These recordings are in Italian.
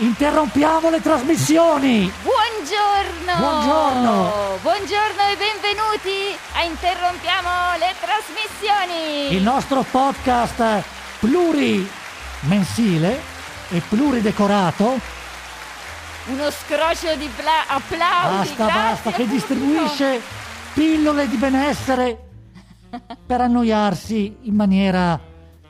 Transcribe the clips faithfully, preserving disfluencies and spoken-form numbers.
Interrompiamo le trasmissioni. Buongiorno. Buongiorno. Buongiorno e benvenuti a Interrompiamo le trasmissioni. Il nostro podcast plurimensile e pluridecorato. Uno scroscio di pla- applausi. Basta, basta, che distribuisce pillole di benessere per annoiarsi in maniera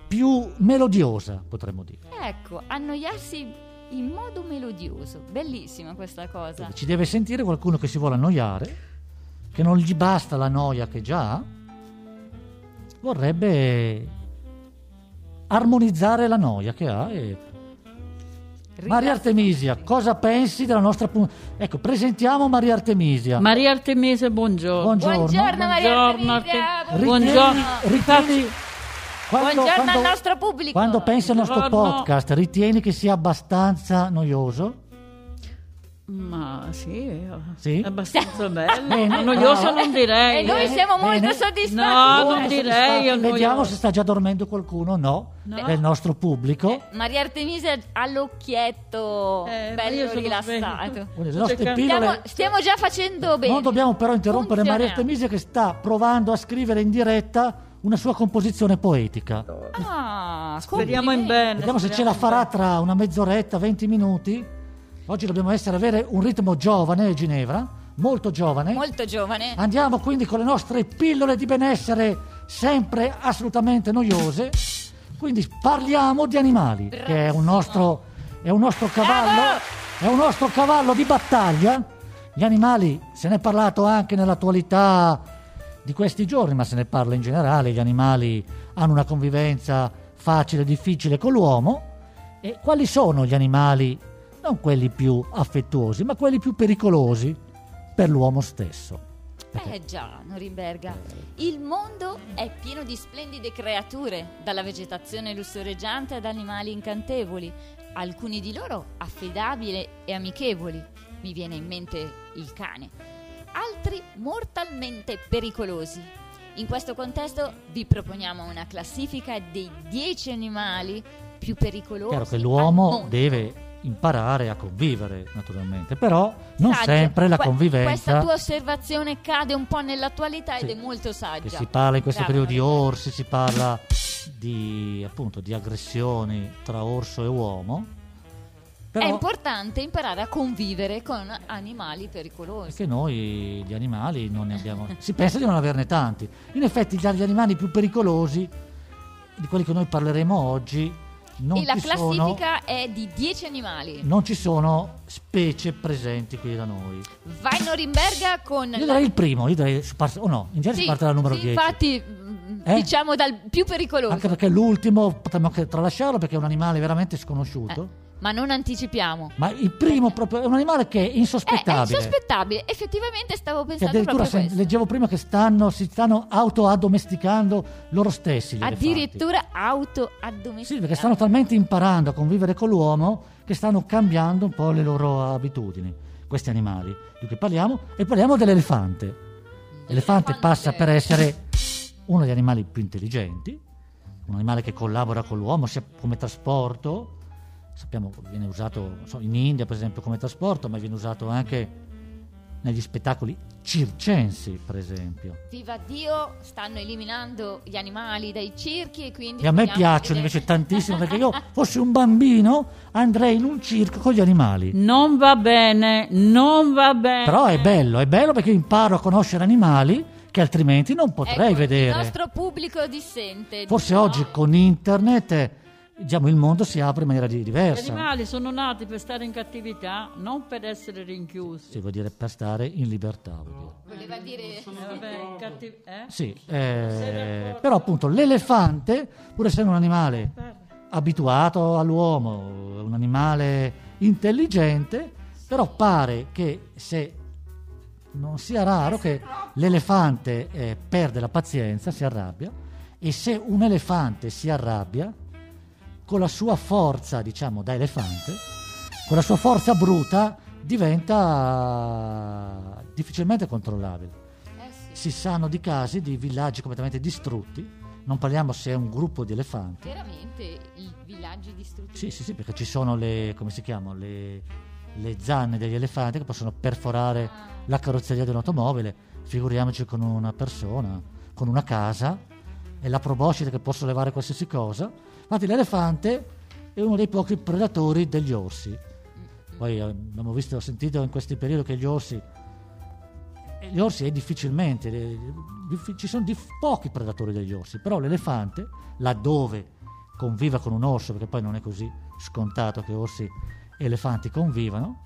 più melodiosa, potremmo dire. Ecco, annoiarsi in modo melodioso, bellissima questa cosa. Ci deve sentire qualcuno che si vuole annoiare, che non gli basta la noia che già ha, vorrebbe armonizzare la noia che ha e... Maria Artemisia, cosa pensi della nostra puntata? Ecco, presentiamo Maria Artemisia. Maria Artemisia, buongiorno. Buongiorno, buongiorno Maria Artemisia. Buongiorno. Ritieni, quando, buongiorno quando, al nostro pubblico. Quando pensi al nostro buongiorno. Podcast, ritieni che sia abbastanza noioso? Ma sì, sì? abbastanza bello. Eh, no, noioso no. Non direi. E noi siamo molto bene. Soddisfatti. No, non direi. Vediamo se sta già dormendo qualcuno o no, no, del nostro pubblico. Eh, Maria Artemisia ha l'occhietto eh, bello rilassato. Pillole... Stiamo, stiamo già facendo bene. Non dobbiamo però interrompere Maria Artemisia che sta provando a scrivere in diretta una sua composizione poetica. Ah, speriamo in bene. Vediamo se ce la farà tra una mezz'oretta, venti minuti. Oggi dobbiamo essere, avere un ritmo giovane, Ginevra, molto giovane. Molto giovane. Andiamo quindi con le nostre pillole di benessere, sempre assolutamente noiose. Quindi parliamo di animali, bravissimo, che è un nostro, è un nostro cavallo, bravo, è un nostro cavallo di battaglia. Gli animali, se ne è parlato anche nell'attualità di questi giorni, ma se ne parla in generale. Gli animali hanno una convivenza facile, difficile con l'uomo. E quali sono gli animali? Non quelli più affettuosi, ma quelli più pericolosi per l'uomo stesso. Eh già, Norimberga, il mondo è pieno di splendide creature, dalla vegetazione lussureggiante ad animali incantevoli, alcuni di loro affidabili e amichevoli, mi viene in mente il cane, altri mortalmente pericolosi. In questo contesto vi proponiamo una classifica dei dieci animali più pericolosi. Chiaro che l'uomo deve imparare a convivere, naturalmente, però non saggia. Sempre la convivenza. Questa tua osservazione cade un po' nell'attualità, sì, ed è molto saggia. Che si parla in questo bravo, periodo di orsi, si parla di, appunto, di aggressioni tra orso e uomo. Però è importante imparare a convivere con animali pericolosi. Perché noi gli animali non ne abbiamo. Si pensa di non averne tanti. In effetti, gli animali più pericolosi, di quelli che noi parleremo oggi. Non e la classifica sono, è di dieci animali. Non ci sono specie presenti qui da noi. Vai Norimberga con... Io darei la... il primo, io darei... O oh no, in genere sì, si parte dal numero sì, dieci. Infatti, eh? diciamo dal più pericoloso. Anche perché l'ultimo potremmo anche tralasciarlo perché è un animale veramente sconosciuto. Eh, ma non anticipiamo. Ma il primo proprio è un animale che è insospettabile. È, è insospettabile, effettivamente stavo pensando che proprio questo. Leggevo prima che stanno, si stanno autoaddomesticando loro stessi. Gli addirittura autoaddomesticando. Sì, perché stanno talmente imparando a convivere con l'uomo che stanno cambiando un po' le loro abitudini, questi animali di cui parliamo. E parliamo dell'elefante. L'elefante, L'elefante passa per essere uno degli animali più intelligenti, un animale che collabora con l'uomo sia come trasporto. Sappiamo che viene usato in India, per esempio, come trasporto, ma viene usato anche negli spettacoli circensi, per esempio. Viva Dio, stanno eliminando gli animali dai circhi e quindi... E a me piacciono invece tantissimo, perché io fossi un bambino andrei in un circo con gli animali. Non va bene, non va bene. Però è bello, è bello perché imparo a conoscere animali che altrimenti non potrei ecco, vedere. Il nostro pubblico dissente. Forse no? Oggi con internet... Diciamo, il mondo si apre in maniera diversa. Gli animali sono nati per stare in cattività, non per essere rinchiusi. Sì, vuol dire per stare in libertà. Vuol dire. Voleva dire... Eh, vabbè, cattiv- eh? Sì, eh, però appunto l'elefante, pur essendo un animale abituato all'uomo, un animale intelligente, però pare che se non sia raro che l'elefante eh, perde la pazienza, si arrabbia, e se un elefante si arrabbia, con la sua forza, diciamo, da elefante, con la sua forza bruta diventa difficilmente controllabile. Eh sì. Si sanno di casi di villaggi completamente distrutti, non parliamo se è un gruppo di elefanti. Veramente i villaggi distrutti? Sì, sì, sì, perché ci sono le, come si chiamano, le, le zanne degli elefanti che possono perforare ah. la carrozzeria di un'automobile, figuriamoci con una persona, con una casa, e la proboscide che può sollevare qualsiasi cosa. Infatti l'elefante è uno dei pochi predatori degli orsi. Poi abbiamo visto, ho sentito in questi periodi che gli orsi gli orsi è difficilmente diffi- ci sono dif- pochi predatori degli orsi, però l'elefante, laddove conviva con un orso, perché poi non è così scontato che orsi e elefanti convivano,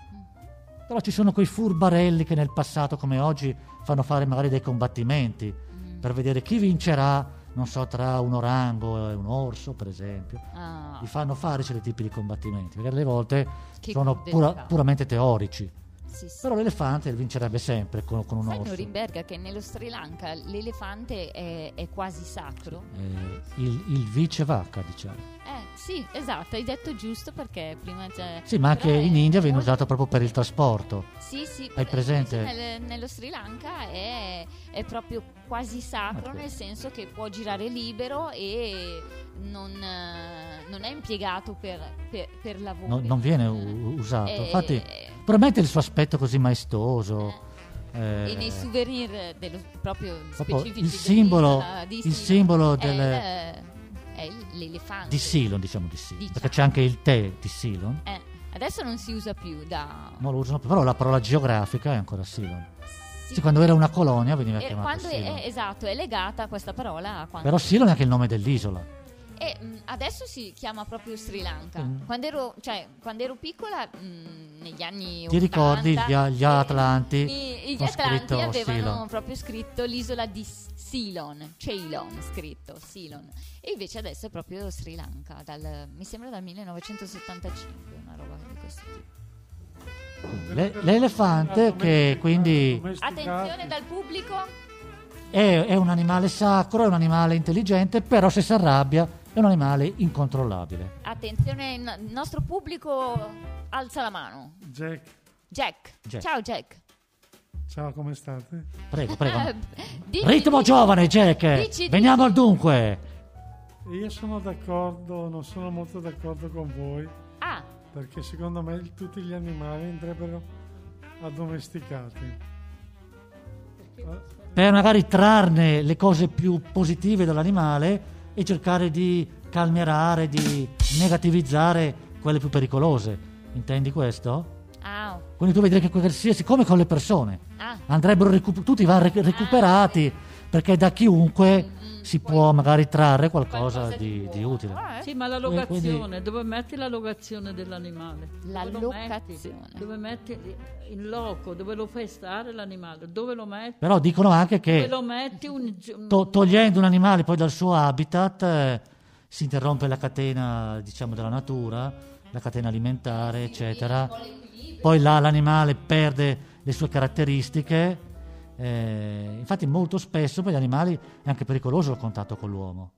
però ci sono quei furbarelli che nel passato come oggi fanno fare magari dei combattimenti per vedere chi vincerà, non so, tra un orango e un orso, per esempio. Ah. Li fanno fare certi tipi di combattimenti, perché alle volte che sono pura, puramente teorici. Sì, sì. Però l'elefante vincerebbe sempre con, con un Sai orso. Norimberga, che nello Sri Lanka l'elefante è, è quasi sacro. Eh, il, il vice vacca, diciamo. Eh, sì, esatto, hai detto giusto, perché prima c'è... Sì, ma anche in India viene molto... usato proprio per il trasporto. Sì, sì. Hai presente? Nel, nello Sri Lanka è, è proprio quasi sacro, okay. Nel senso che può girare libero e non, non è impiegato per, per, per lavoro. Non, non viene u- usato, eh, infatti... Eh, Promette il suo aspetto così maestoso. Eh, eh, e nei souvenir dello, proprio specifici. Il simbolo, di il simbolo del, è, è l'elefante. Di Ceylon, diciamo di Ceylon. Diciamo. Perché c'è anche il tè di Ceylon. Eh, adesso non si usa più. Da... Non lo usano più, però la parola geografica è ancora Ceylon. Sì, sì, quando era una colonia veniva eh, chiamata Ceylon. È, esatto, è legata questa parola a quando... Però Ceylon è anche il nome dell'isola. E mh, adesso si chiama proprio Sri Lanka. Mm. Quando ero, cioè, quando ero piccola, mh, negli anni ottanta... Ti ricordi gli, gli Atlanti? Eh, i, gli Atlanti avevano Ceylon. Proprio scritto l'isola di Ceylon, Ceylon scritto, Ceylon. E invece adesso è proprio Sri Lanka, dal, mi sembra dal millenovecentosettantacinque, una roba di questo tipo. Le, l'elefante che quindi... Attenzione dal pubblico... È, è un animale sacro, è un animale intelligente, però se si arrabbia è un animale incontrollabile. Attenzione, il nostro pubblico alza la mano. Jack. Jack. Jack. Ciao Jack. Ciao, come state? Prego, prego. dici, Ritmo dici, giovane, Jack. Dici, Veniamo dici. al dunque. Io sono d'accordo, non sono molto d'accordo con voi. Ah. Perché secondo me tutti gli animali andrebbero addomesticati. Perché? Per magari trarne le cose più positive dall'animale e cercare di calmierare, di negativizzare quelle più pericolose. Intendi questo? Ah. Quindi tu vedi che qualsiasi, come con le persone, ah. andrebbero recu- tutti vanno rec- recuperati, ah, sì. perché da chiunque mm-hmm. si Poi può magari trarre qualcosa, qualcosa di, di utile. Ah, eh. Sì, ma la locazione, quindi... dove metti la locazione dell'animale? La dove locazione. Metti, dove metti... in loco, dove lo fai stare l'animale, dove lo metti. Però dicono anche che lo metti un... to- togliendo un animale poi dal suo habitat eh, si interrompe la catena, diciamo, della natura, la catena alimentare, eccetera. Poi là l'animale perde le sue caratteristiche, eh, infatti molto spesso per gli animali è anche pericoloso il contatto con l'uomo,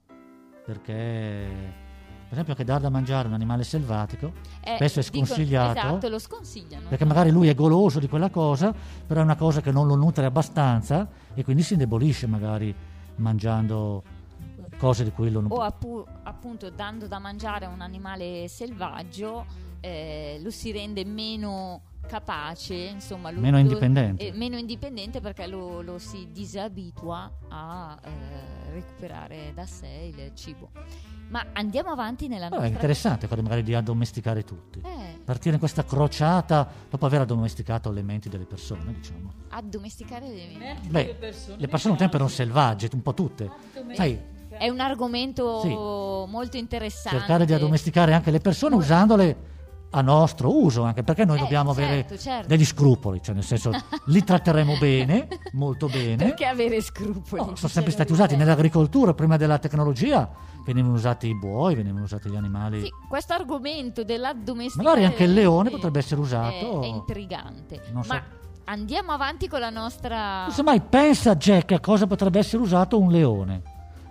perché... Per esempio, che dar da mangiare a un animale selvatico eh, spesso è sconsigliato. Dicono, esatto, lo sconsigliano. Perché magari lui è goloso di quella cosa, però è una cosa che non lo nutre abbastanza e quindi si indebolisce magari mangiando cose di cui lo non... O appu- appunto dando da mangiare a un animale selvaggio eh, lo si rende meno capace, insomma, lo, meno indipendente. Eh, meno indipendente perché lo, lo si disabitua a eh, recuperare da sé il cibo. Ma andiamo avanti nella nostra... È interessante fare magari di addomesticare tutti. Eh. Partire in questa crociata dopo aver addomesticato le menti delle persone, diciamo. Addomesticare le menti? Beh, le persone, le persone un tempo erano selvagge, un po' tutte. Sai, è un argomento sì. molto interessante. Cercare di addomesticare anche le persone usandole a nostro uso, anche perché noi eh, dobbiamo certo, avere certo. degli scrupoli, cioè nel senso li tratteremo bene, molto bene. Perché avere scrupoli? No, sono sempre stati usati nell'agricoltura, prima della tecnologia, venivano usati i buoi, venivano usati gli animali. Sì, questo argomento dell'addomesticare. Magari anche il leone potrebbe essere usato. È, è intrigante. Non so. Ma andiamo avanti con la nostra... Semmai pensa, Jack, a cosa potrebbe essere usato un leone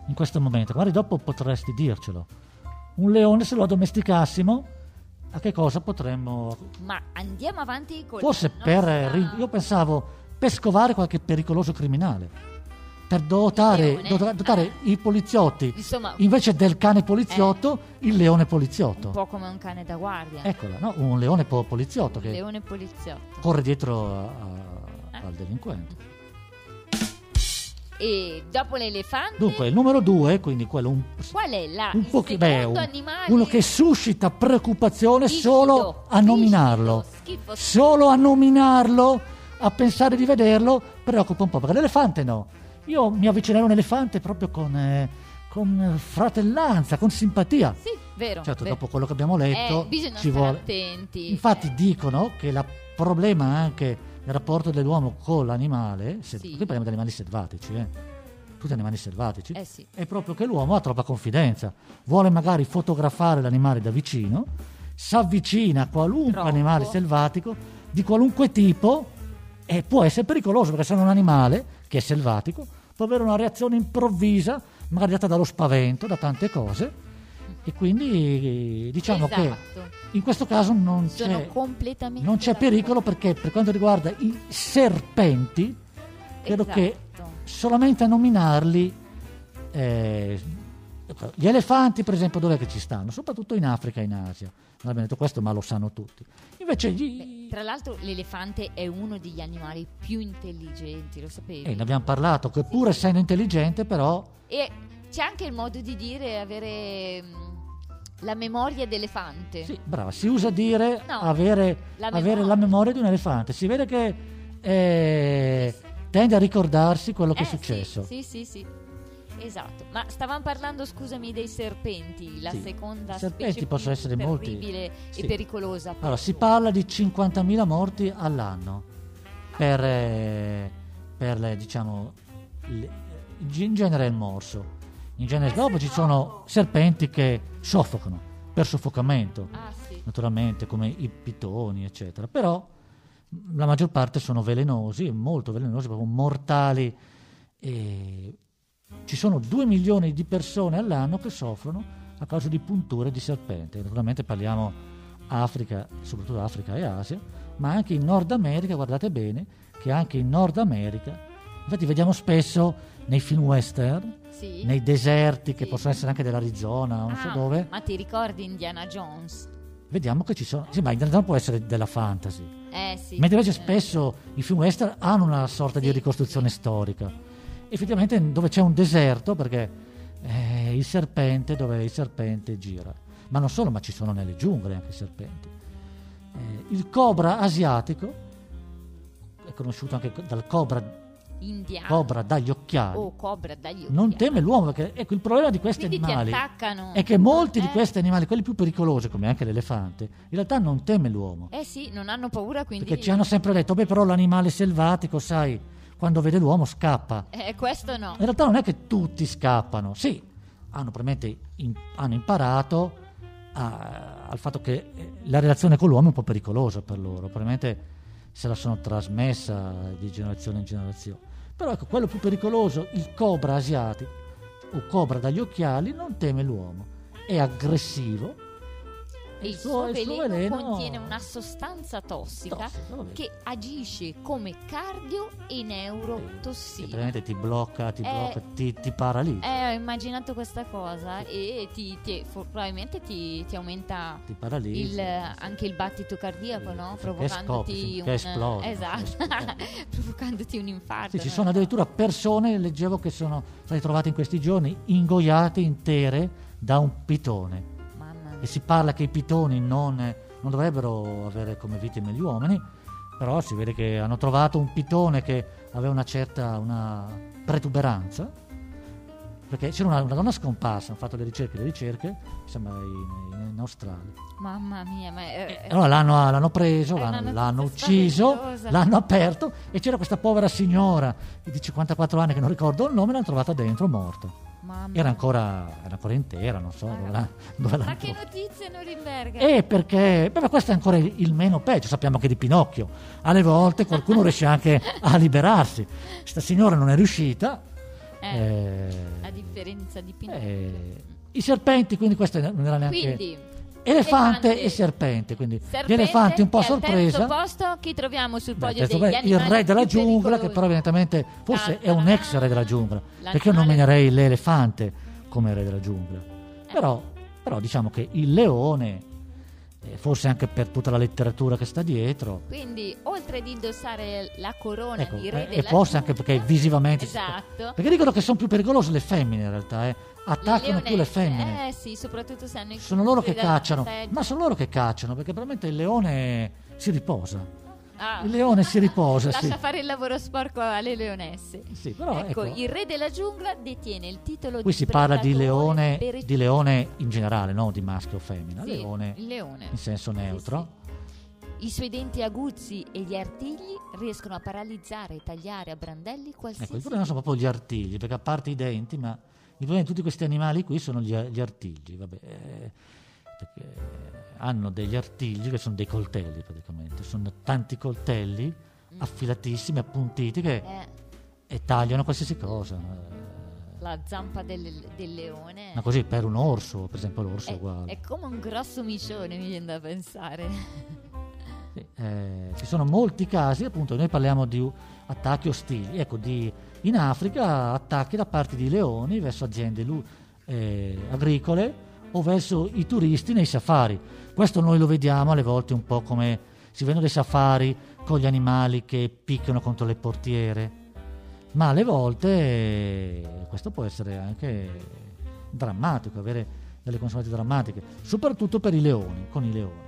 in questo momento. Magari dopo potresti dircelo. Un leone, se lo addomesticassimo... A che cosa potremmo... Ma andiamo avanti con... Forse per... Nostra... Io pensavo per scovare qualche pericoloso criminale. per dotare, dotare, dotare ah. i poliziotti, insomma, invece del cane poliziotto, eh, il leone poliziotto, un po' come un cane da guardia, eccola, no? Un leone po- poliziotto un che leone poliziotto corre dietro a, a, ah. al delinquente. E dopo l'elefante, dunque il numero due, quindi quello un, qual è la, un il pochi, secondo beh, un, animale uno che suscita preoccupazione viscido, solo a nominarlo viscido, schifo, schifo. Solo a nominarlo, a pensare di vederlo preoccupa un po', perché l'elefante no, io mi avvicinerò a un elefante proprio con, eh, con fratellanza, con simpatia, sì, vero, certo, vero. Dopo quello che abbiamo letto, eh, bisogna ci stare vuole attenti, infatti eh. dicono che il problema anche il rapporto dell'uomo con l'animale, se, sì. qui parliamo di animali selvatici, eh? tutti animali selvatici, eh sì. è proprio che l'uomo ha troppa confidenza, vuole magari fotografare l'animale da vicino, si avvicina a qualunque Troppo. animale selvatico di qualunque tipo e può essere pericoloso, perché se non un animale che è selvatico può avere una reazione improvvisa, magari data dallo spavento, da tante cose. E quindi diciamo esatto. che in questo caso non c'è, non c'è pericolo, perché per quanto riguarda i serpenti, credo esatto. che solamente a nominarli, eh, gli elefanti per esempio dov'è che ci stanno? Soprattutto in Africa e in Asia, non abbiamo detto questo ma lo sanno tutti. Invece gli... Beh, tra l'altro l'elefante è uno degli animali più intelligenti, lo sapevi? E eh, ne abbiamo parlato, che pur sì. essendo intelligente però... E c'è anche il modo di dire, avere... la memoria d'elefante. Sì, brava, si usa dire no, avere, la avere la memoria di un elefante. Si vede che eh, tende a ricordarsi quello che eh, è successo. Sì, sì, sì, sì, esatto. Ma stavamo parlando, scusami, dei serpenti, la sì. seconda serpenti specie possono essere terribile molti. e sì. pericolosa. Per allora, tu. si parla di cinquantamila morti all'anno per, eh, per le, diciamo, le, in genere il morso. In genere dopo ci sono serpenti che soffocano per soffocamento, ah, sì. naturalmente, come i pitoni eccetera, però la maggior parte sono velenosi, molto velenosi, proprio mortali, e ci sono due milioni di persone all'anno che soffrono a causa di punture di serpente. Naturalmente parliamo Africa, soprattutto Africa e Asia, ma anche in Nord America, guardate bene che anche in Nord America, infatti vediamo spesso nei film western, sì. nei deserti sì. che possono essere anche dell'Arizona, non ah, so dove. Ma ti ricordi Indiana Jones? Vediamo che ci sono. Sì, ma Indiana Jones può essere della fantasy. Eh, sì, Mentre invece eh. spesso i film western hanno una sorta sì. di ricostruzione storica. Effettivamente dove c'è un deserto, perché eh, il serpente, dove il serpente gira. Ma non solo, ma ci sono nelle giungle anche i serpenti. Eh, il cobra asiatico è conosciuto anche dal cobra indiano. Cobra dagli occhiali. Oh, cobra dagli occhiali. Non teme l'uomo, perché ecco il problema di questi Quindi animali è che molti eh. di questi animali, quelli più pericolosi come anche l'elefante, in realtà non teme l'uomo. Eh sì, non hanno paura, quindi perché ci hanno sempre detto "Beh, però l'animale selvatico, sai, quando vede l'uomo scappa". Eh, questo no. In realtà non è che tutti scappano. Sì, hanno probabilmente in, hanno imparato a, al fatto che la relazione con l'uomo è un po' pericolosa per loro, probabilmente se la sono trasmessa di generazione in generazione. Però ecco, quello più pericoloso, il cobra asiatico o cobra dagli occhiali, non teme l'uomo, è aggressivo e il suo, suo veleno, il suo veleno contiene una sostanza tossica, tossica che agisce come cardio e neurotossina, praticamente ti blocca, ti, eh, blocca, ti, ti paralizza. Eh, ho immaginato questa cosa, e ti, ti, probabilmente ti, ti aumenta, ti paralizza, il, anche il battito cardiaco, sì, no? provocandoti, scopi, un, esplode, esatto, provocandoti un infarto. Sì, ci sono addirittura persone, leggevo, che sono state trovate in questi giorni ingoiate intere da un pitone. E si parla che i pitoni non, non dovrebbero avere come vittime gli uomini, però si vede che hanno trovato un pitone che aveva una certa una protuberanza, perché c'era una, una donna scomparsa, hanno fatto le ricerche, le ricerche, mi sembra in, in Australia. Mamma mia, ma è, è, allora l'hanno, l'hanno preso, l'hanno, l'hanno ucciso, l'hanno aperto e c'era questa povera signora di cinquantaquattro anni che non ricordo il nome, l'hanno trovata dentro morta. Era ancora, era ancora intera, non so. Allora, dove ma che notizie, Norimberga? Eh, perché beh, ma questo è ancora il, il meno peggio. Sappiamo che di Pinocchio alle volte qualcuno riesce anche a liberarsi. Questa signora non è riuscita. Eh, eh, a differenza di Pinocchio. Eh, I serpenti, quindi questo non era neanche... Quindi, elefante, elefante e serpente, quindi serpente, gli elefanti un po' sorpresa. Al terzo posto chi troviamo sul podio al terzo, degli animali? Il re della giungla, che però evidentemente forse è un ex re della giungla, perché io nominerei l'elefante come re della giungla, eh. però, però diciamo che il leone, forse anche per tutta la letteratura che sta dietro, quindi oltre di indossare la corona, ecco, di re della e forse anche perché visivamente, esatto, perché dicono che sono più pericolose le femmine, in realtà eh. attaccano più le femmine, eh sì, soprattutto se hanno sono loro che cacciano, ma sono loro che cacciano perché veramente il leone si riposa. Ah. Il leone si riposa, lascia sì. fare il lavoro sporco alle leonesse. Sì, però, ecco, ecco, il re della giungla detiene il titolo. Qui di si parla di leone, per... di leone in generale, non di maschio o femmina. Sì, leone, leone in senso neutro. Sì, sì. I suoi denti aguzzi e gli artigli riescono a paralizzare e tagliare a brandelli qualsiasi. Ecco, il problema sono proprio gli artigli, perché a parte i denti, ma il problema di tutti questi animali qui sono gli, gli artigli. Vabbè, eh, perché hanno degli artigli che sono dei coltelli, praticamente sono tanti coltelli affilatissimi, appuntiti, che eh. e tagliano qualsiasi cosa, la zampa del, del leone, ma così per un orso, per esempio, l'orso è, è uguale, è come un grosso micione, mi viene da pensare. Sì, eh, ci sono molti casi, appunto noi parliamo di attacchi ostili, ecco, di, in Africa attacchi da parte di leoni verso aziende eh, agricole o verso i turisti nei safari. Questo noi lo vediamo alle volte un po' come si vedono dei safari con gli animali che picchiano contro le portiere, ma alle volte questo può essere anche drammatico, avere delle conseguenze drammatiche, soprattutto per i leoni, con i leoni.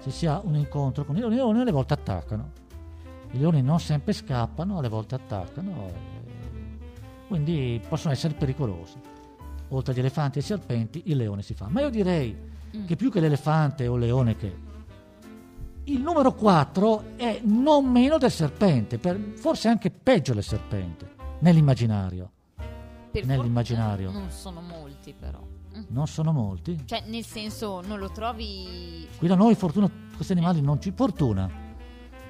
Se si ha un incontro con i leoni, i leoni alle volte attaccano. I leoni non sempre scappano, alle volte attaccano, quindi possono essere pericolosi. Oltre agli elefanti e ai serpenti, il leone si fa. Ma io direi mm. che più che l'elefante o il leone, che il numero quattro è non meno del serpente, per, forse anche peggio del serpente, nell'immaginario. Per nell'immaginario. Non sono molti, però. Mm. Non sono molti? Cioè, nel senso, non lo trovi... Qui da noi, fortuna, questi animali non ci... Fortuna.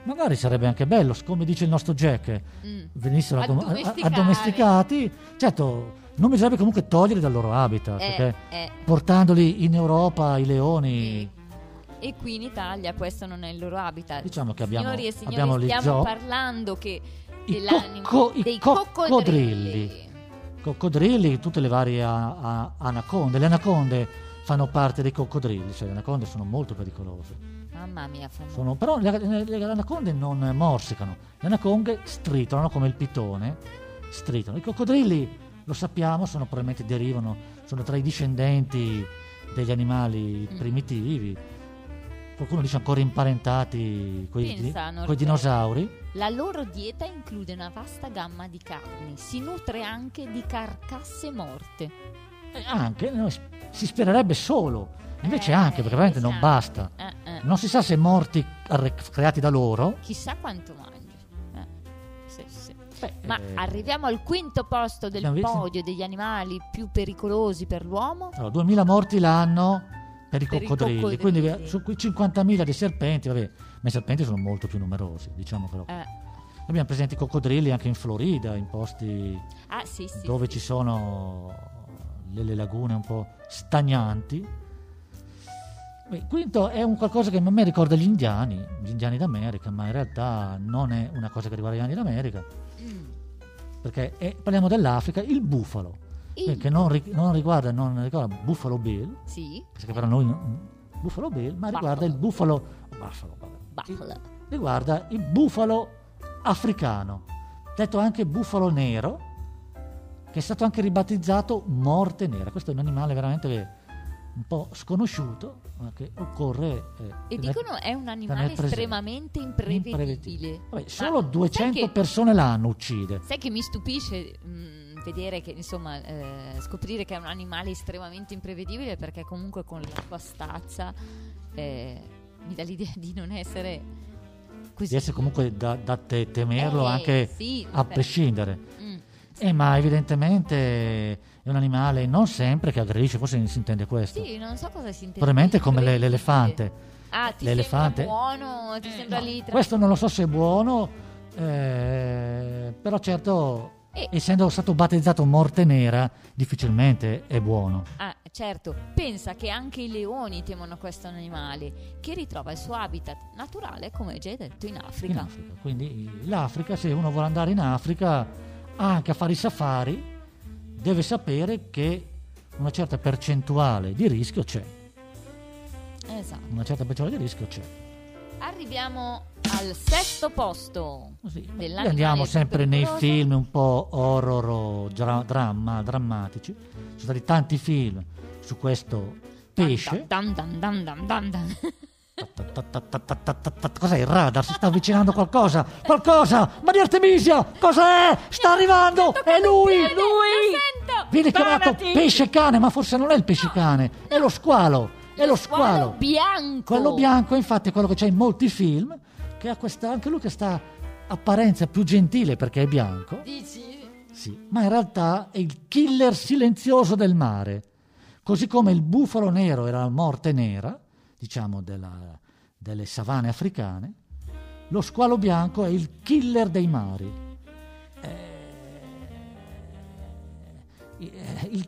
Magari sarebbe anche bello, come dice il nostro Jack, mm. venissero addomesticati. Certo... Non bisognerebbe comunque toglierli dal loro habitat, eh, perché eh. portandoli in Europa, i leoni... E, e qui in Italia questo non è il loro habitat. Diciamo che abbiamo, signori e signori, abbiamo stiamo zoo, parlando che cocco, dei co- coccodrilli. Coccodrilli, tutte le varie a, a, anaconde. Le anaconde fanno parte dei coccodrilli, cioè le anaconde sono molto pericolose. Mamma mia, sono, però le, le, le anaconde non morsicano, le anaconde stritolano come il pitone, stritolano. I coccodrilli... Lo sappiamo, sono probabilmente derivano, sono tra i discendenti degli animali primitivi. Qualcuno dice ancora imparentati con i dinosauri. La loro dieta include una vasta gamma di carni, si nutre anche di carcasse morte. Eh, anche, no, si spererebbe solo, invece eh, anche, perché veramente esatto. non basta. Eh, eh. Non si sa se morti creati da loro. Chissà quanto mangi. Eh. Sì, sì. Beh, ma eh, arriviamo al quinto posto del podio degli animali più pericolosi per l'uomo. Allora, duemila morti l'anno per i per coccodrilli, coccodrilli, quindi su cinquantamila dei serpenti, vabbè, ma i serpenti sono molto più numerosi, diciamo però. Eh. Abbiamo presenti i coccodrilli anche in Florida, in posti ah, sì, sì, dove sì. ci sono le, le lagune un po' stagnanti. Il quinto è un qualcosa che a me ricorda gli indiani, gli indiani d'America, ma in realtà non è una cosa che riguarda gli indiani d'America. Perché è, parliamo dell'Africa, il bufalo, il... che non, non riguarda non riguarda Buffalo Bill, sì. che per noi Buffalo Bill, ma buffalo. riguarda il bufalo, buffalo, buffalo. Il, riguarda il bufalo africano, detto anche bufalo nero, che è stato anche ribattezzato morte nera. Questo è un animale veramente un po' sconosciuto, ma che occorre eh, e tenere, dicono è un animale estremamente imprevedibile, imprevedibile. Vabbè, solo duecento che, persone l'anno uccide. Sai che mi stupisce mh, vedere che insomma eh, scoprire che è un animale estremamente imprevedibile, perché comunque con la sua stazza eh, mi dà l'idea di non essere così, di essere comunque da, da te, temerlo eh, anche sì, a beh. prescindere mm, sì. eh, ma evidentemente è un animale non sempre che aggredisce, forse si intende questo. Sì, non so cosa si intende. Probabilmente come le, l'elefante. Ah, ti l'elefante. sembra buono, ti eh, sembra no, lì. Tra... Questo non lo so se è buono, eh, però certo E... essendo stato battezzato Morte Nera, difficilmente è buono. Ah, certo. Pensa che anche i leoni temono questo animale, che ritrova il suo habitat naturale, come già detto, in Africa. In Africa. Quindi l'Africa, se uno vuole andare in Africa anche a fare i safari, deve sapere che una certa percentuale di rischio c'è. Esatto. Una certa percentuale di rischio c'è. Arriviamo al sesto posto. Sì, andiamo sempre nei pericoloso. Film un po' horror, dra- dramma, drammatici. Sono stati tanti film su questo pesce. Dan dan dan dan dan dan. Cos'è il radar? Si sta avvicinando qualcosa? Qualcosa! Maria Artemisia! Cos'è? Sta arrivando! È lui! Lui! Viene chiamato pesce cane, ma forse non è il pesce cane, è lo squalo! È lo squalo bianco. Quello bianco, infatti, è quello che c'è in molti film, che ha questa, anche lui, che sta apparenza più gentile perché è bianco. Dici? Sì, ma in realtà è il killer silenzioso del mare. Così come il bufalo nero era la morte nera, diciamo, della, delle savane africane, lo squalo bianco è il killer dei mari. Eh, il,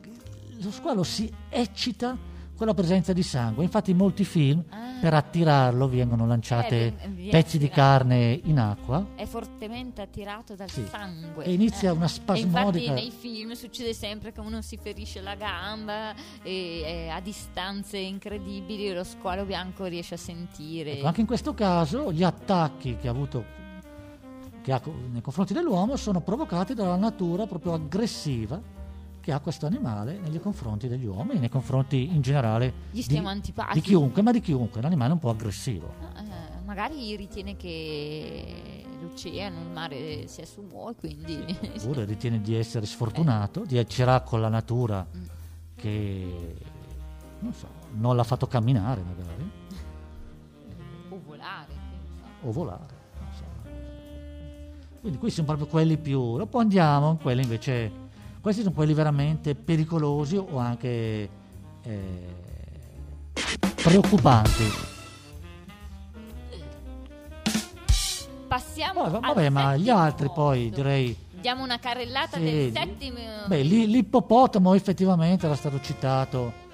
lo squalo si eccita con la presenza di sangue. Infatti in molti film ah. per attirarlo vengono lanciate eh, viene, viene pezzi di carne in acqua. È fortemente attirato dal sì. sangue. E inizia eh. una spasmodica. E infatti nei film succede sempre che uno si ferisce la gamba e eh, a distanze incredibili lo squalo bianco riesce a sentire. Ecco, anche in questo caso gli attacchi che ha avuto che ha, nei confronti dell'uomo sono provocati dalla natura proprio aggressiva che ha questo animale nei confronti degli uomini, nei confronti in generale gli stiamo di, antipatici. Di chiunque, ma di chiunque, è un animale un po' aggressivo. Eh, magari ritiene che l'oceano, il mare sia suo, quindi sì, oppure ritiene di essere sfortunato, eh. di accirà con la natura mm. che non so, non l'ha fatto camminare magari o volare, so. o volare. Non so. Quindi qui sono proprio quelli più. Dopo andiamo in quelli invece. Questi sono quelli veramente pericolosi o anche eh, preoccupanti. Passiamo oh, vabbè, al ma gli altri modo. Poi direi diamo una carrellata sì, del settimo. Beh, l'ippopotamo effettivamente era stato citato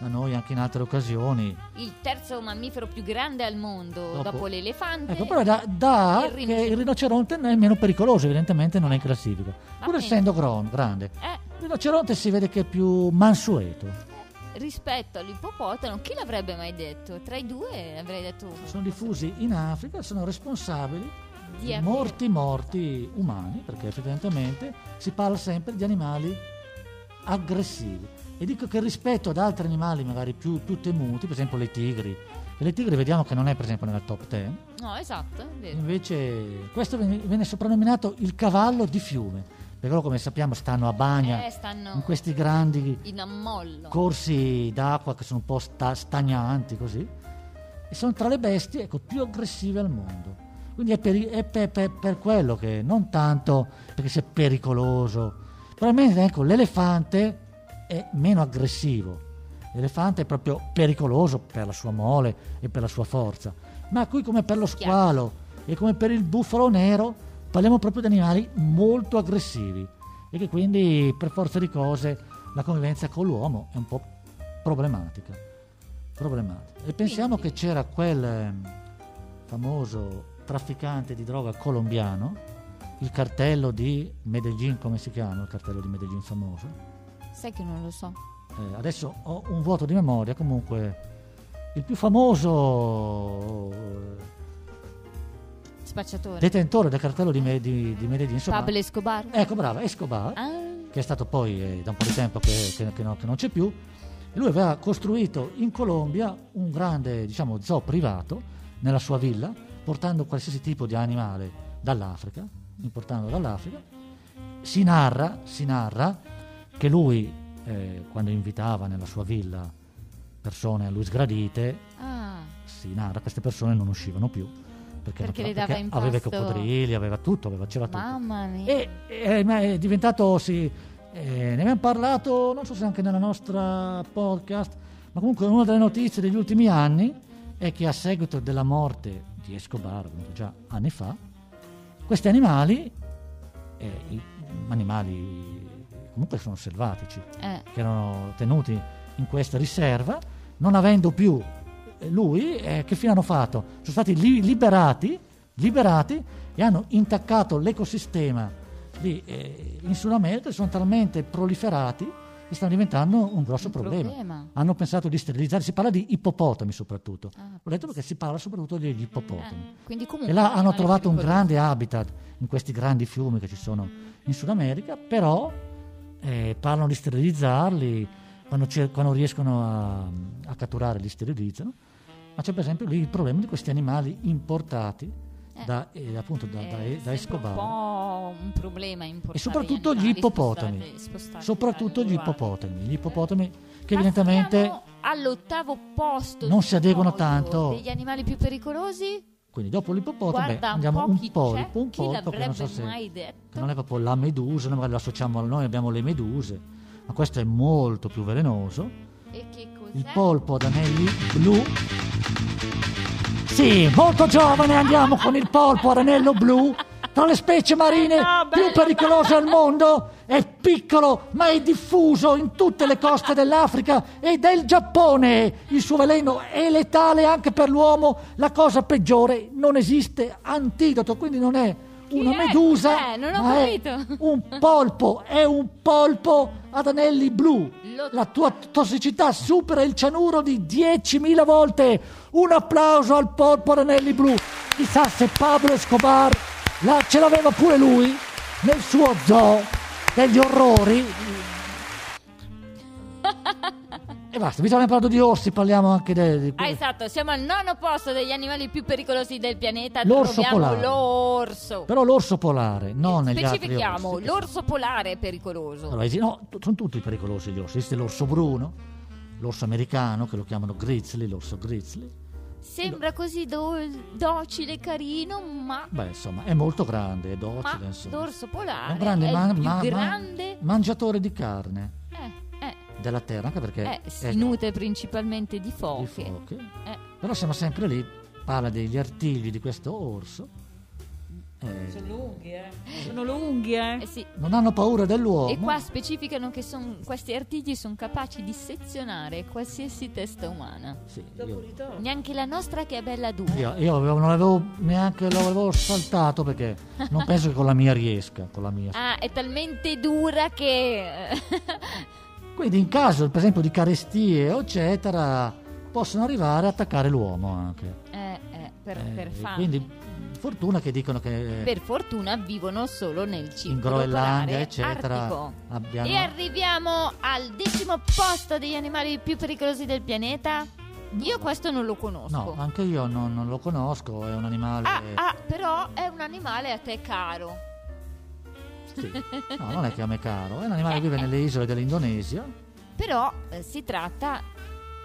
da noi anche in altre occasioni. Il terzo mammifero più grande al mondo dopo, dopo l'elefante. Ecco, però da, da il, rinoceronte. Che il rinoceronte è meno pericoloso, evidentemente non è in classifica. Va pur bene. Essendo gron, grande. Eh. Il rinoceronte si vede che è più mansueto. Eh. Rispetto all'ippopotamo, chi l'avrebbe mai detto? Tra i due avrei detto uno. Sono diffusi in Africa, sono responsabili di, di molti morti umani, perché evidentemente si parla sempre di animali aggressivi. E dico che rispetto ad altri animali magari più, più temuti, per esempio le tigri, e le tigri vediamo che non è per esempio nella top dieci. No, esatto, è vero. Invece questo viene soprannominato il cavallo di fiume, perché loro, come sappiamo, stanno a bagna eh, stanno in questi grandi in ammollo. Corsi d'acqua che sono un po' sta- stagnanti così, e sono tra le bestie, ecco, più aggressive al mondo. Quindi è per, è per, per, per quello che, non tanto perché sia pericoloso, probabilmente ecco, l'elefante è meno aggressivo. L'elefante è proprio pericoloso per la sua mole e per la sua forza, ma qui, come per lo squalo e come per il bufalo nero, parliamo proprio di animali molto aggressivi e che quindi per forza di cose la convivenza con l'uomo è un po' problematica, problematica. E pensiamo quindi. Che c'era quel famoso trafficante di droga colombiano, il cartello di Medellin, come si chiama il cartello di Medellin famoso? Sai che non lo so. Eh, adesso ho un vuoto di memoria, comunque il più famoso spacciatore, detentore del cartello di, me, di, di Medellin, insomma, Pablo Escobar. Ecco, brava, Escobar, ah. che è stato poi eh, da un po' di tempo che, che, che, no, che non c'è più. Lui aveva costruito in Colombia un grande, diciamo, zoo privato nella sua villa, portando qualsiasi tipo di animale dall'Africa, importando dall'Africa. Si narra, si narra che lui, eh, quando invitava nella sua villa persone a lui sgradite, ah. si narra, queste persone non uscivano più, perché, perché, non, perché aveva i coccodrilli, aveva tutto, aveva, c'era Mamma tutto. Mia. E, e ma è diventato, sì, eh, ne abbiamo parlato, non so se anche nella nostra podcast, ma comunque una delle notizie degli ultimi anni è che a seguito della morte di Escobar, già anni fa, questi animali, eh, animali comunque sono selvatici, eh. che erano tenuti in questa riserva, non avendo più lui, eh, che fine hanno fatto? Sono stati li- liberati, liberati e hanno intaccato l'ecosistema lì, eh, in Sud America, sono talmente proliferati che stanno diventando un grosso un problema. problema. Hanno pensato di sterilizzare, si parla di ippopotami soprattutto, ah, ho detto perché si parla soprattutto degli ippopotami. Quindi comunque e là hanno trovato un grande habitat in questi grandi fiumi che ci sono in Sud America, però eh, parlano di sterilizzarli, quando, cer- quando riescono a, a catturare li sterilizzano, ma c'è per esempio lì il problema di questi animali importati. Da, eh, appunto da, eh, da, da Escobar, un po' un problema importante, e soprattutto gli ippopotami, spostati, spostati soprattutto gli ippopotami, gli ippopotami eh. che Passiamo evidentemente all'ottavo posto non si adeguano tanto degli animali più pericolosi. Quindi dopo l'ippopotamo andiamo un po' un polpo, un polpo che non so se mai detto. Che non è proprio la medusa, magari lo associamo a noi, abbiamo le meduse, ma questo è molto più velenoso. E che cos'è? Il polpo ad anelli blu. Sì, molto giovane andiamo con il polpo ad anello blu, tra le specie marine eh no, più pericolose al mondo, è piccolo ma è diffuso in tutte le coste dell'Africa e del Giappone. Il suo veleno è letale anche per l'uomo, la cosa peggiore, non esiste antidoto, quindi non è una medusa, eh, non ho capito. Un polpo, è un polpo ad anelli blu. La tua tossicità supera il cianuro di diecimila volte. Un applauso al polpo ad anelli blu. Chissà se Pablo Escobar la, ce l'aveva pure lui nel suo zoo degli orrori. E basta, visto che abbiamo parlato di orsi, parliamo anche di... Ah, esatto, siamo al nono posto degli animali più pericolosi del pianeta. L'orso polare. L'orso. Però l'orso polare, non negli altri orsi. Specifichiamo, l'orso polare è pericoloso. Allora, no, sono tutti pericolosi gli orsi. Esiste l'orso bruno, l'orso americano, che lo chiamano grizzly, l'orso grizzly. Sembra così do- docile, carino, ma... Beh, insomma, è molto grande, è docile, ma insomma. L'orso polare è, un grande, è man- il più ma- grande... mangiatore di carne. Eh. Della terra, anche perché eh, si nutre principalmente di foche, di foche. Eh. Però siamo sempre lì, parla degli artigli di questo orso, eh. sono lunghi eh sono lunghi eh, eh sì. Non hanno paura dell'uomo, e qua specificano che son, questi artigli sono capaci di sezionare qualsiasi testa umana, sì, io, neanche la nostra che è bella dura. Io, io avevo, non avevo neanche l'avevo saltato perché non penso che con la mia riesca con la mia ah è talmente dura che quindi in caso, per esempio, di carestie eccetera, possono arrivare a attaccare l'uomo anche. Eh, eh, per, eh, per fame. Quindi fortuna che dicono che... Per fortuna vivono solo nel circolo polare eccetera. Abbiamo... E arriviamo al decimo posto degli animali più pericolosi del pianeta. Io questo non lo conosco. No, anche io non, non lo conosco, è un animale... Ah, ah, però è un animale a te caro. Sì. No, non è che a me è caro, è un animale eh, che vive eh. nelle isole dell'Indonesia. Però eh, si tratta...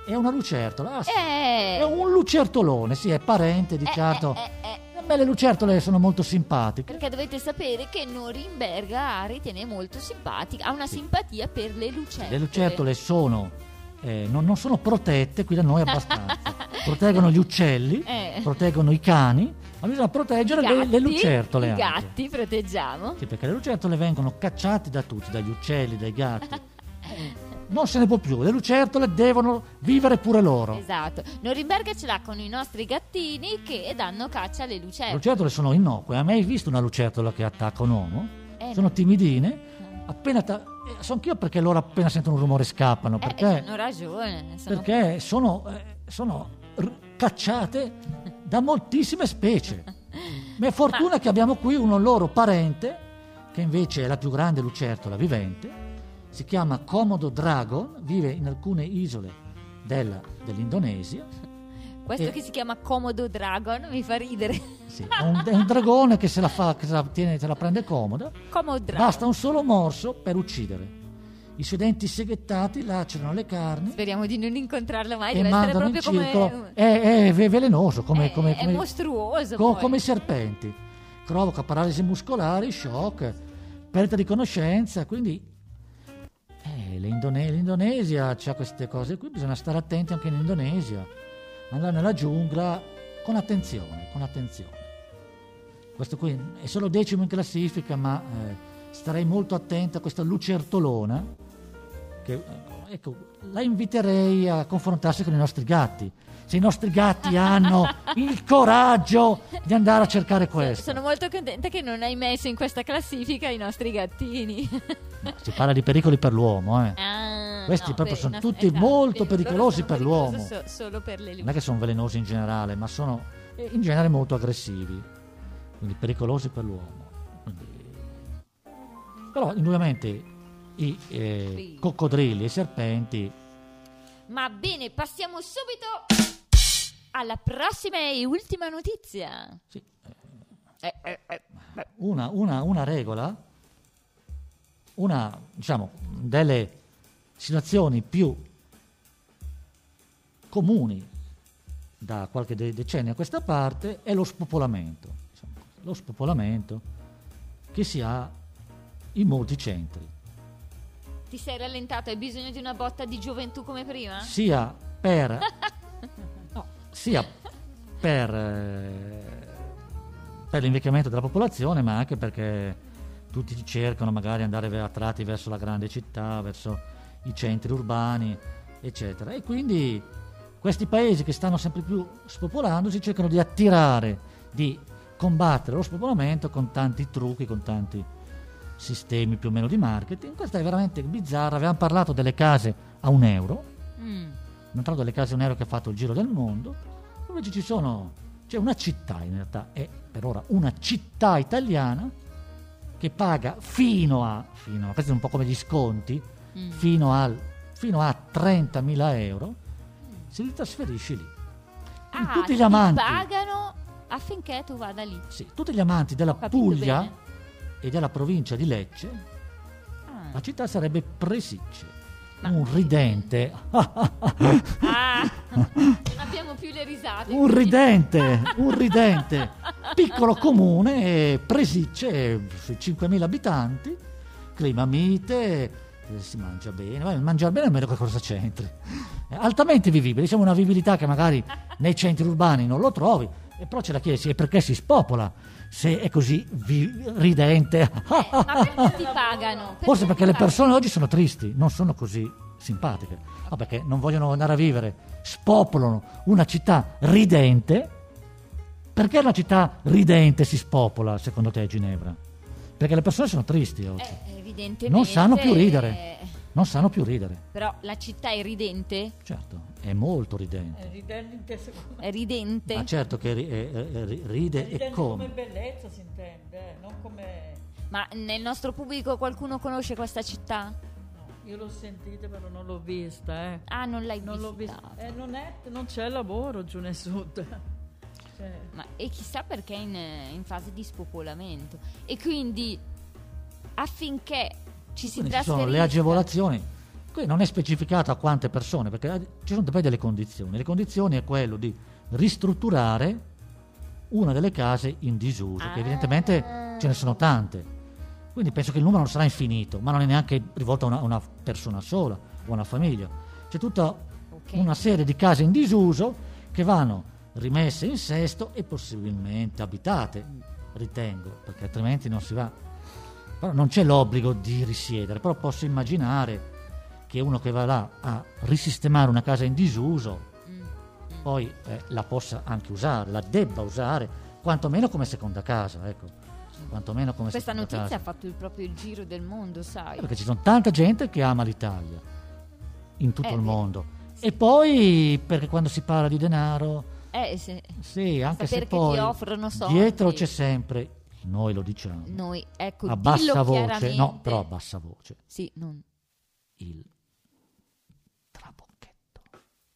È una lucertola, ah, sì. eh. È un lucertolone, sì, è parente di eh, certo. Eh, eh, eh. Beh, le lucertole sono molto simpatiche. Perché dovete sapere che Norimberga ritiene molto simpatica, ha una sì. simpatia per le lucertole. Le lucertole sono, eh, non, non sono protette qui da noi abbastanza. Proteggono gli uccelli, eh. proteggono i cani. Ma bisogna proteggere gatti, le, le lucertole. I gatti anche. Proteggiamo. Sì, perché le lucertole vengono cacciate da tutti, dagli uccelli, dai gatti. Non se ne può più, le lucertole devono vivere pure loro. Esatto. Norimberga ce l'ha con i nostri gattini che danno caccia alle lucertole. Le lucertole sono innocue. Hai mai visto una lucertola che attacca un uomo? Eh, sono no. timidine. No. Appena ta- eh, so anch'io perché loro appena sentono un rumore scappano. Eh, perché hanno ragione. Sono... Perché sono, eh, sono r- cacciate... da moltissime specie. Ma è fortuna Ma... che abbiamo qui uno loro parente che invece è la più grande lucertola vivente, si chiama Komodo Dragon, vive in alcune isole della, dell'Indonesia. Questo e... che si chiama Komodo Dragon mi fa ridere. Sì, è un, è un dragone che se la fa, che se la, tiene, se la prende comoda. Basta un solo morso per uccidere. I suoi denti seghettati lacerano le carni. Speriamo di non incontrarlo mai. E mandano in circolo come... è, è velenoso come, è, come, come, è mostruoso co, come i serpenti. Provoca paralisi muscolari, shock, perdita di conoscenza. Quindi eh, l'Indone- l'Indonesia c'ha queste cose qui. Bisogna stare attenti anche in Indonesia, andare nella giungla con attenzione, con attenzione. Questo qui è solo decimo in classifica, ma eh, starei molto attento a questa lucertolona, che, ecco, la inviterei a confrontarsi con i nostri gatti. Se i nostri gatti hanno il coraggio di andare a cercare questo. Sono molto contenta che non hai messo in questa classifica i nostri gattini. No, si parla di pericoli per l'uomo, eh. Ah, questi no, proprio per, sono no, tutti esatto, molto pericolosi per l'uomo. So, solo per le luci. Non è che sono velenosi in generale, ma sono in genere molto aggressivi, quindi pericolosi per l'uomo. Però indubbiamente i eh, coccodrilli e i serpenti. Ma bene, passiamo subito alla prossima e ultima notizia. Sì. Eh, eh, eh. Una, una, una regola, una, diciamo, delle situazioni più comuni da qualche de- decennio a questa parte è lo spopolamento. Diciamo, lo spopolamento che si ha in molti centri. Ti sei rallentato, hai bisogno di una botta di gioventù come prima? Sia per... sia per, eh, per l'invecchiamento della popolazione, ma anche perché tutti cercano magari di andare a tratti verso la grande città, verso i centri urbani, eccetera. E quindi questi paesi che stanno sempre più spopolandosi cercano di attirare, di combattere lo spopolamento con tanti trucchi, con tanti sistemi più o meno di marketing. Questa è veramente bizzarra. Avevamo parlato delle case a un euro. Mm. Non tanto delle case un euro che ha fatto il giro del mondo, invece ci sono, c'è una città, in realtà è per ora una città italiana che paga fino a, fino a questo è un po' come gli sconti, mm. fino, al, fino a trentamila euro, mm. se li trasferisci lì. Quindi ah, tutti gli amanti pagano affinché tu vada lì. Sì, tutti gli amanti della Puglia bene. E della provincia di Lecce, ah. la città sarebbe Presicce. Un ridente ah, non abbiamo più le risate un quindi. ridente un ridente piccolo comune, Presicce, cinquemila abitanti, clima mite, si mangia bene, mangiare bene almeno qualcosa c'entri, altamente vivibile, diciamo una vivibilità che magari nei centri urbani non lo trovi, e però ce la chiesi, e perché si spopola se è così vi- ridente? Eh, ma perché ti pagano? Perché forse perché le persone pagano? Oggi sono tristi, non sono così simpatiche. No, perché non vogliono andare a vivere. Spopolano una città ridente. Perché una città ridente si spopola, secondo te, a Ginevra? Perché le persone sono tristi oggi. Eh, evidentemente. Non sanno più ridere. Eh... Non sanno più ridere. Però la città è ridente? Certo. È molto ridente. È ridente, secondo me. È ridente. Ma certo che ri- è, è, ride, è ridente e come. Come bellezza si intende, non come... Ma nel nostro pubblico qualcuno conosce questa città? No, io l'ho sentita però non l'ho vista, eh. Ah, non l'hai non l'ho vista. Eh, non, è, non c'è lavoro giù nel sud. Cioè. Ma e chissà perché in, in fase di spopolamento. E quindi affinché ci si trasferisca... Ci sono le agevolazioni. Qui non è specificato a quante persone, perché ci sono poi delle condizioni. Le condizioni è quello di ristrutturare una delle case in disuso, ah. che evidentemente ce ne sono tante. Quindi penso che il numero non sarà infinito, ma non è neanche rivolto a una, una persona sola o a una famiglia. C'è tutta okay. una serie di case in disuso che vanno rimesse in sesto e possibilmente abitate, ritengo, perché altrimenti non si va. Però non c'è l'obbligo di risiedere, però posso immaginare... che uno che va là a risistemare una casa in disuso mm. poi eh, la possa anche usare, la debba usare, quantomeno come seconda casa, ecco. Quantomeno come Questa seconda notizia casa. Ha fatto il proprio il giro del mondo, sai? Eh, perché ci sono tanta gente che ama l'Italia, in tutto eh, il mondo. Sì. E poi, perché quando si parla di denaro, eh, se, sì, anche se poi ti offrono soldi. Dietro c'è sempre, noi lo diciamo, noi, ecco, a bassa voce, no, però a bassa voce. Sì, non... il trabocchetto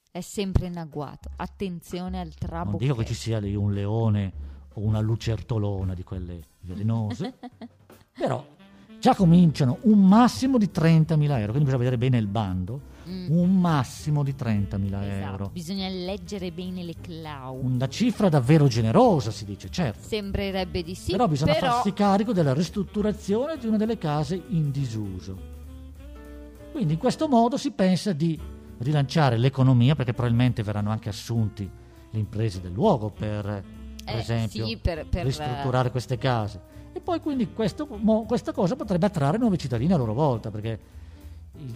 è sempre in agguato, attenzione al trabocchetto. Non dico che ci sia lì un leone o una lucertolona di quelle velenose però già cominciano un massimo di trentamila euro, quindi bisogna vedere bene il bando, mm. un massimo di trentamila esatto, euro, bisogna leggere bene le clausole, una cifra davvero generosa si dice, certo, sembrerebbe di sì, però bisogna però... farsi carico della ristrutturazione di una delle case in disuso. Quindi in questo modo si pensa di rilanciare l'economia, perché probabilmente verranno anche assunti le imprese del luogo per per eh, esempio, sì, per, per ristrutturare queste case. E poi quindi questo, mo, questa cosa potrebbe attrarre nuovi cittadini a loro volta, perché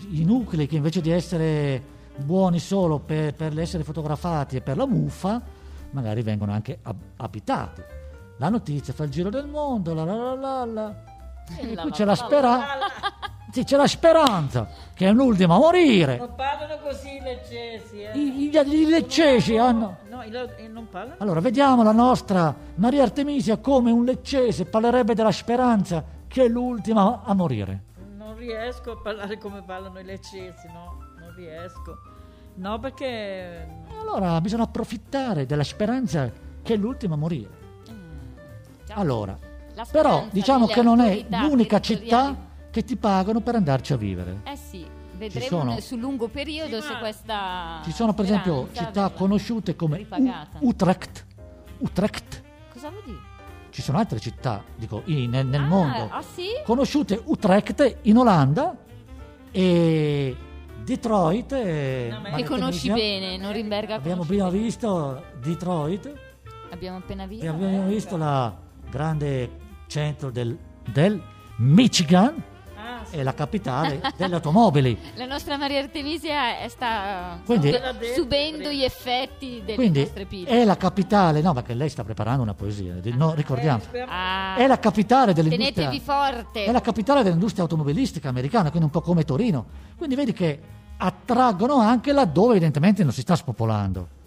i, i nuclei che invece di essere buoni solo per, per essere fotografati e per la muffa, magari vengono anche ab- abitati. La notizia fa il giro del mondo, la la la la la. E qui c'è la speranza, sì, c'è la speranza che è l'ultima a morire. Non parlano così i leccesi, eh. I, gli, gli leccesi non hanno, hanno... no, non parlano. Allora vediamo la nostra Maria Artemisia come un leccese parlerebbe della speranza che è l'ultima a morire. Non riesco a parlare come parlano i leccesi, no, non riesco, no, perché allora bisogna approfittare della speranza che è l'ultima a morire. mm. Allora però diciamo che non è l'unica città che ti pagano per andarci a vivere. Eh sì, vedremo sono, sul lungo periodo sì, se questa ci sono per esempio città conosciute come U- Utrecht. Utrecht. Cosa vuol dire? Ci sono altre città, dico, in, nel, nel ah, mondo. Ah, sì? Conosciute Utrecht in Olanda e Detroit e no, che conosci bene, Norimberga. Abbiamo appena visto Detroit. Abbiamo appena visto. E abbiamo visto la grande centro del, del Michigan, ah, sì, è la capitale delle automobili. La nostra Maria Artemisia sta quindi, subendo gli effetti delle quindi nostre pizze. È la capitale, no, ma che lei sta preparando una poesia, no, ricordiamo. Ah, è la capitale dell'industria. Tenetevi forte. È la capitale dell'industria automobilistica americana, quindi un po' come Torino. Quindi vedi che attraggono anche laddove evidentemente non si sta spopolando.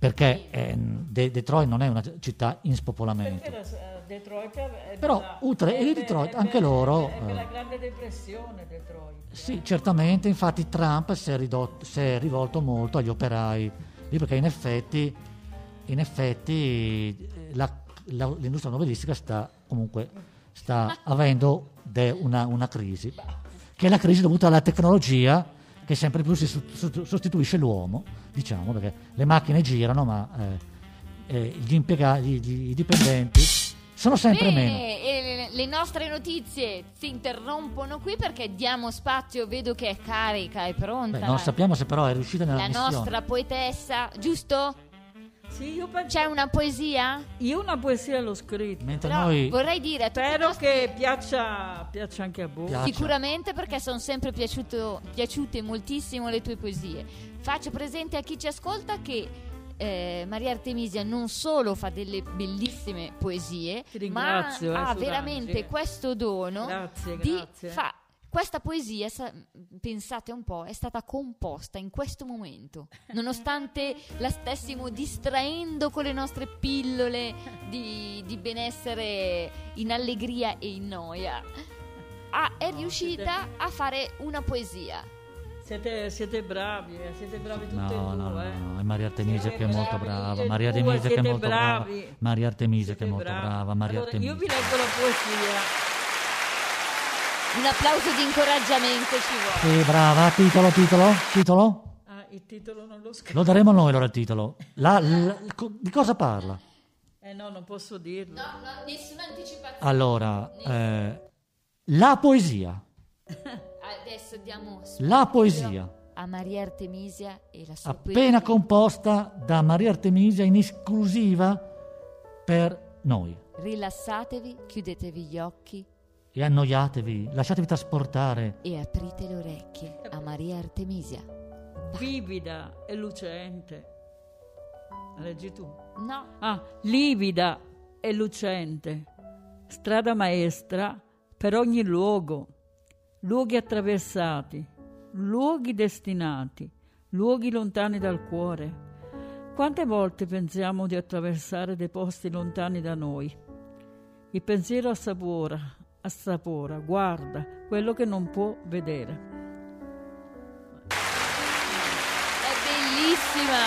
Perché eh, De- Detroit non è una città in spopolamento. Detroit è però bella, Utrecht e Detroit, è anche bella, loro... È per la grande depressione Detroit. Sì, eh. certamente, infatti Trump si è, ridotto, si è rivolto molto agli operai, perché in effetti, in effetti la, la, l'industria novellistica sta comunque sta avendo de una, una crisi, che è la crisi dovuta alla tecnologia, che sempre più si sostituisce l'uomo, diciamo, perché le macchine girano, ma eh, eh, gli impiegati, gli, gli dipendenti sono sempre bene, meno. E le nostre notizie si interrompono qui perché diamo spazio, vedo che è carica, è pronta. Beh, non sappiamo se però è riuscita nella la missione. La nostra poetessa, giusto? Sì, io penso... C'è una poesia? Io una poesia l'ho scritta. Mentre però noi... vorrei dire a tutti spero nostri... che piaccia, piaccia anche a voi. Piaccia. Sicuramente, perché sono sempre piaciuto, piaciute moltissimo le tue poesie. Faccio presente a chi ci ascolta che eh, Maria Artemisia non solo fa delle bellissime poesie, ma eh, ha veramente grazie. questo dono grazie, di grazie. Fa... Questa poesia, pensate un po', è stata composta in questo momento, nonostante la stessimo distraendo con le nostre pillole di, di benessere in allegria e in noia. Ah, è riuscita a fare una poesia. Siete, siete bravi, eh? siete bravi tutti no, e due. No, no, eh. no, è Maria Artemisia che è molto brava, Maria Artemisia che è molto brava, Maria Artemisia che è molto brava, Maria Artemisia. Allora, io vi leggo la poesia. Un applauso di incoraggiamento ci vuole. Sì, brava. Titolo, titolo, titolo? Ah, il titolo non lo scrivo. Lo daremo noi allora il titolo. La, la, co- di cosa parla? Eh no, non posso dirlo. No, no, nessuna anticipazione. Allora, eh, la poesia. Adesso diamo la poesia a Maria Artemisia e la sua appena poesia. Composta da Maria Artemisia in esclusiva per noi. Rilassatevi, chiudetevi gli occhi. E annoiatevi, lasciatevi trasportare. E aprite le orecchie a Maria Artemisia. Va. Vivida e lucente. Leggi tu? No. Ah, livida e lucente. Strada maestra per ogni luogo. Luoghi attraversati, luoghi destinati, luoghi lontani dal cuore. Quante volte pensiamo di attraversare dei posti lontani da noi? Il pensiero assapora. Assapora, guarda quello che non può vedere. È bellissima.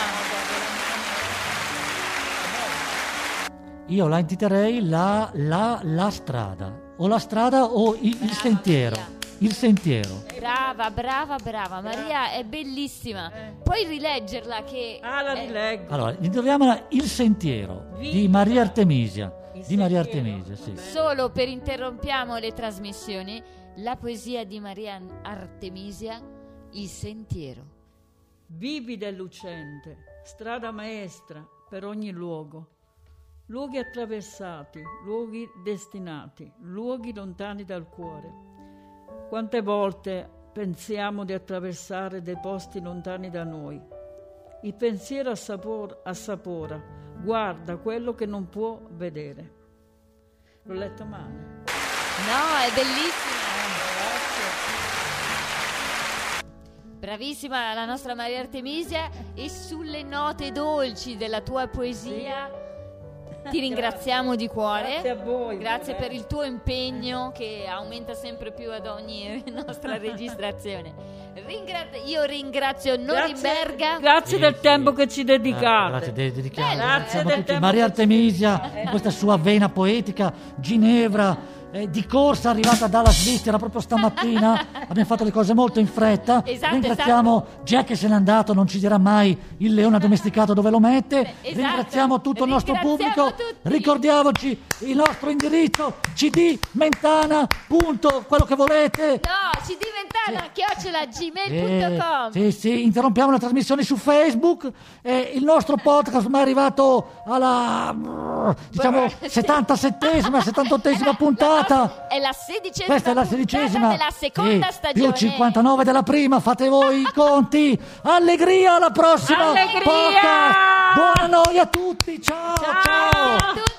Io la intiterei la, la, la strada, o la strada o il, brava, il sentiero. Maria. Il sentiero. Brava, brava, brava. Maria è bellissima. Puoi rileggerla? Che ah, la rileggo. Allora, ritroviamola Il sentiero di Maria Artemisia. Di Maria Artemisia, sì. Solo per interrompiamo le trasmissioni, la poesia di Maria Artemisia, Il sentiero. Vivida e lucente, strada maestra per ogni luogo, Luoghi attraversati, luoghi destinati, luoghi lontani dal cuore. Quante volte pensiamo di attraversare dei posti lontani da noi. Il pensiero assapor- assapora, guarda quello che non può vedere. L'ho letto male. No, è bellissimo. Grazie. Bravissima la nostra Maria Artemisia, e sulle note dolci della tua poesia sì. ti ringraziamo grazie. di cuore. Grazie a voi. Grazie eh. per il tuo impegno che aumenta sempre più ad ogni nostra registrazione. Ringra- io ringrazio Norimberga. Grazie, grazie sì, del sì. tempo che ci dedicate. Eh, grazie de- dedichiamo. Bello, grazie del tempo Maria Artemisia, eh. questa sua vena poetica. Ginevra, eh, di corsa arrivata dalla Svizzera proprio stamattina. Abbiamo fatto le cose molto in fretta. Esatto, ringraziamo esatto. Jack, che se n'è andato, non ci dirà mai il leone addomesticato dove lo mette. Beh, esatto. Ringraziamo tutto ringraziamo il nostro pubblico. Tutti. Ricordiamoci il nostro indirizzo: cd mentana. Punto, quello che volete. No, cd mentana. Sì. gmail punto com eh, sì, sì, interrompiamo la trasmissione su Facebook. Eh, il nostro podcast ma è arrivato alla diciamo settantasettesima, settantottesima puntata. È la sedicesima. Questa è la sedicesima della seconda sì, stagione. Più cinquantanove della prima, fate voi i conti. Allegria alla prossima. Allegria! Podcast. Buona noia a tutti. Ciao, ciao. ciao.